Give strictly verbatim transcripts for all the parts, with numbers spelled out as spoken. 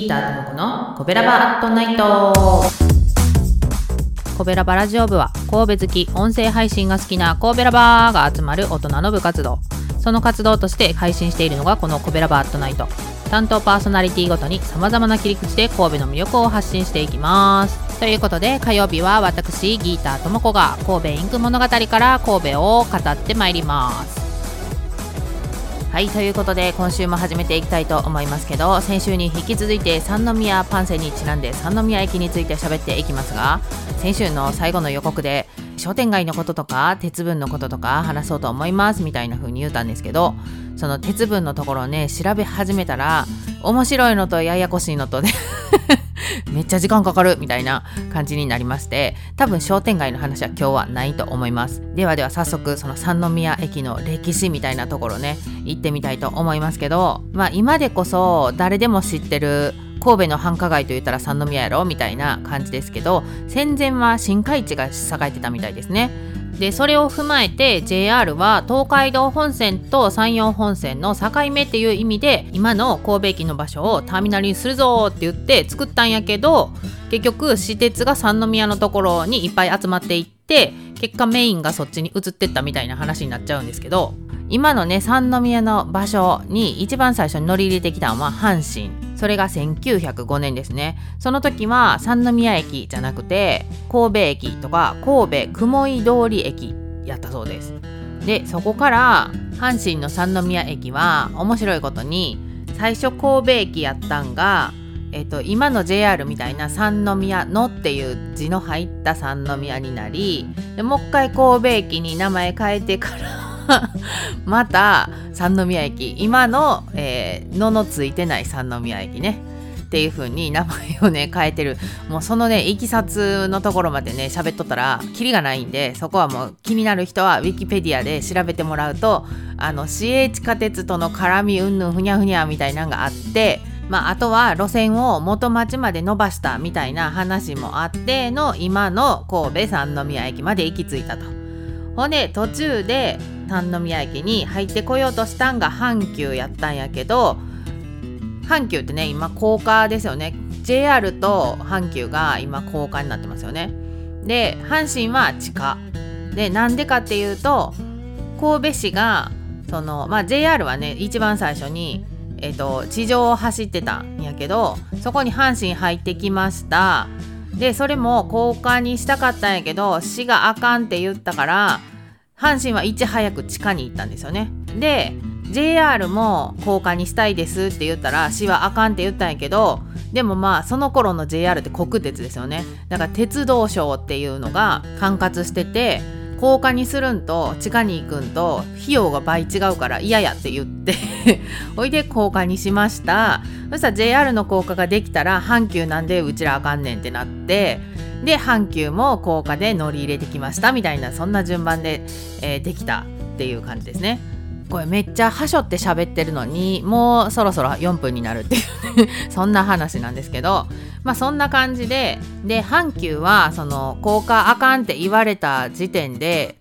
ピーターともこのコベラバアットナイト。コベラバラジオ部は神戸好き、音声配信が好きなコベラバーが集まる大人の部活動。その活動として配信しているのがこのコベラバアットナイト。担当パーソナリティごとに様々な切り口で神戸の魅力を発信していきます。ということで火曜日は私ギーターともこが神戸インク物語から神戸を語ってまいります。はい、ということで今週も始めていきたいと思いますけど、先週に引き続いて三宮パンセにちなんで三宮駅について喋っていきますが、先週の最後の予告で商店街のこととか鉄分のこととか話そうと思いますみたいな風に言ったんですけど、その鉄分のところをね調べ始めたら面白いのとややこしいのとねめっちゃ時間かかるみたいな感じになりまして、多分商店街の話は今日はないと思います。ではでは早速その三宮駅の歴史みたいなところね行ってみたいと思いますけど、まあ今でこそ誰でも知ってる神戸の繁華街といったら三宮やろみたいな感じですけど、戦前は新開地が栄えてたみたいですね。でそれを踏まえて ジェイアール は東海道本線と山陽本線の境目っていう意味で今の神戸駅の場所をターミナルにするぞって言って作ったんやけど、結局私鉄が三宮のところにいっぱい集まっていって結果メインがそっちに移ってったみたいな話になっちゃうんですけど、今のね三宮の場所に一番最初に乗り入れてきたのは阪神。それがせんきゅうひゃくごねんですね。その時は三宮駅じゃなくて神戸駅とか神戸雲井通り駅やったそうです。でそこから阪神の三宮駅は面白いことに最初神戸駅やったんが、えっと、今の ジェイアール みたいな三宮のっていう字の入った三宮になり、でもう一回神戸駅に名前変えてからまた三宮駅、今の、えー、ののついてない三宮駅ねっていう風に名前をね変えてる。もうそのねいきさつのところまでね喋っとったらキリがないんで、そこはもう気になる人はウィキペディアで調べてもらうと、あの市営地下鉄との絡みうんぬんふにゃふにゃみたいなのがあって、まああとは路線を元町まで伸ばしたみたいな話もあっての今の神戸三宮駅まで行き着いたと。ほんで途中で三宮駅に入ってこようとしたんが阪急やったんやけど、阪急ってね今高架ですよね。 ジェイアール と阪急が今高架になってますよね。で阪神は地下で、なんでかっていうと神戸市がその、まあ、ジェイアール はね一番最初に、えーと、地上を走ってたんやけど、そこに阪神入ってきました。でそれも高架にしたかったんやけど市があかんって言ったから阪神はいち早く地下に行ったんですよね。で ジェイアール も高架にしたいですって言ったら市はあかんって言ったんやけど、でもまあその頃の ジェイアール って国鉄ですよね。だから鉄道省っていうのが管轄してて、高架にするんと地下に行くんと費用が倍違うから嫌やって言っておいで高架にしました。そしたら ジェイアール の高架ができたら阪急なんでうちらあかんねんってなって、で阪急も高架で乗り入れてきましたみたいな、そんな順番で、えー、できたっていう感じですね。これめっちゃはしょって喋ってるのにもうそろそろよんぷんになるっていうそんな話なんですけど、まあそんな感じで、で阪急はその高架あかんって言われた時点で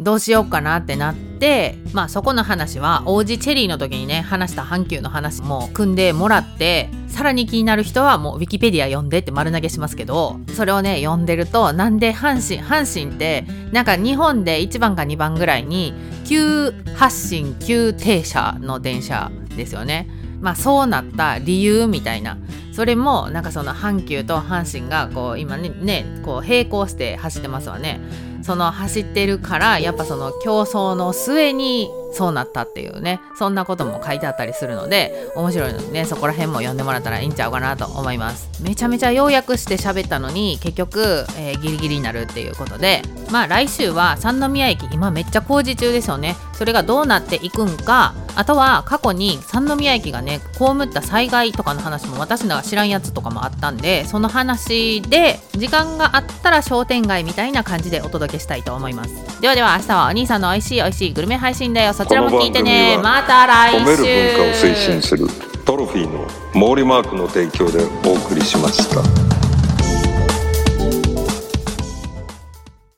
どうしようかなってなって、まあそこの話は王子チェリーの時にね話した阪急の話も組んでもらって、さらに気になる人はもうウィキペディア読んでって丸投げしますけど、それをね読んでると、なんで阪神阪神ってなんか日本でいちばんかにばんぐらいに急発進急停車の電車ですよね。まあそうなった理由みたいな、それもなんかその阪急と阪神がこう今 ね, ねこう並行して走ってますわね。その走ってるからやっぱその競争の末にそうなったっていうね、そんなことも書いてあったりするので面白いのでね、そこら辺も読んでもらったらいいんちゃうかなと思います。めちゃめちゃ要約して喋ったのに結局、えー、ギリギリになるっていうことで、まあ来週は三宮駅今めっちゃ工事中ですよね。それがどうなっていくんか、あとは過去に三宮駅がね被った災害とかの話も私らが知らんやつとかもあったんで、その話で時間があったら商店街みたいな感じでお届けしたいと思います。ではでは明日はお兄さんのおいしいおいしいグルメ配信だよ。そちらも聞いてね。また来週。褒める文化を推進するトロフィーの毛利マークの提供でお送りしました。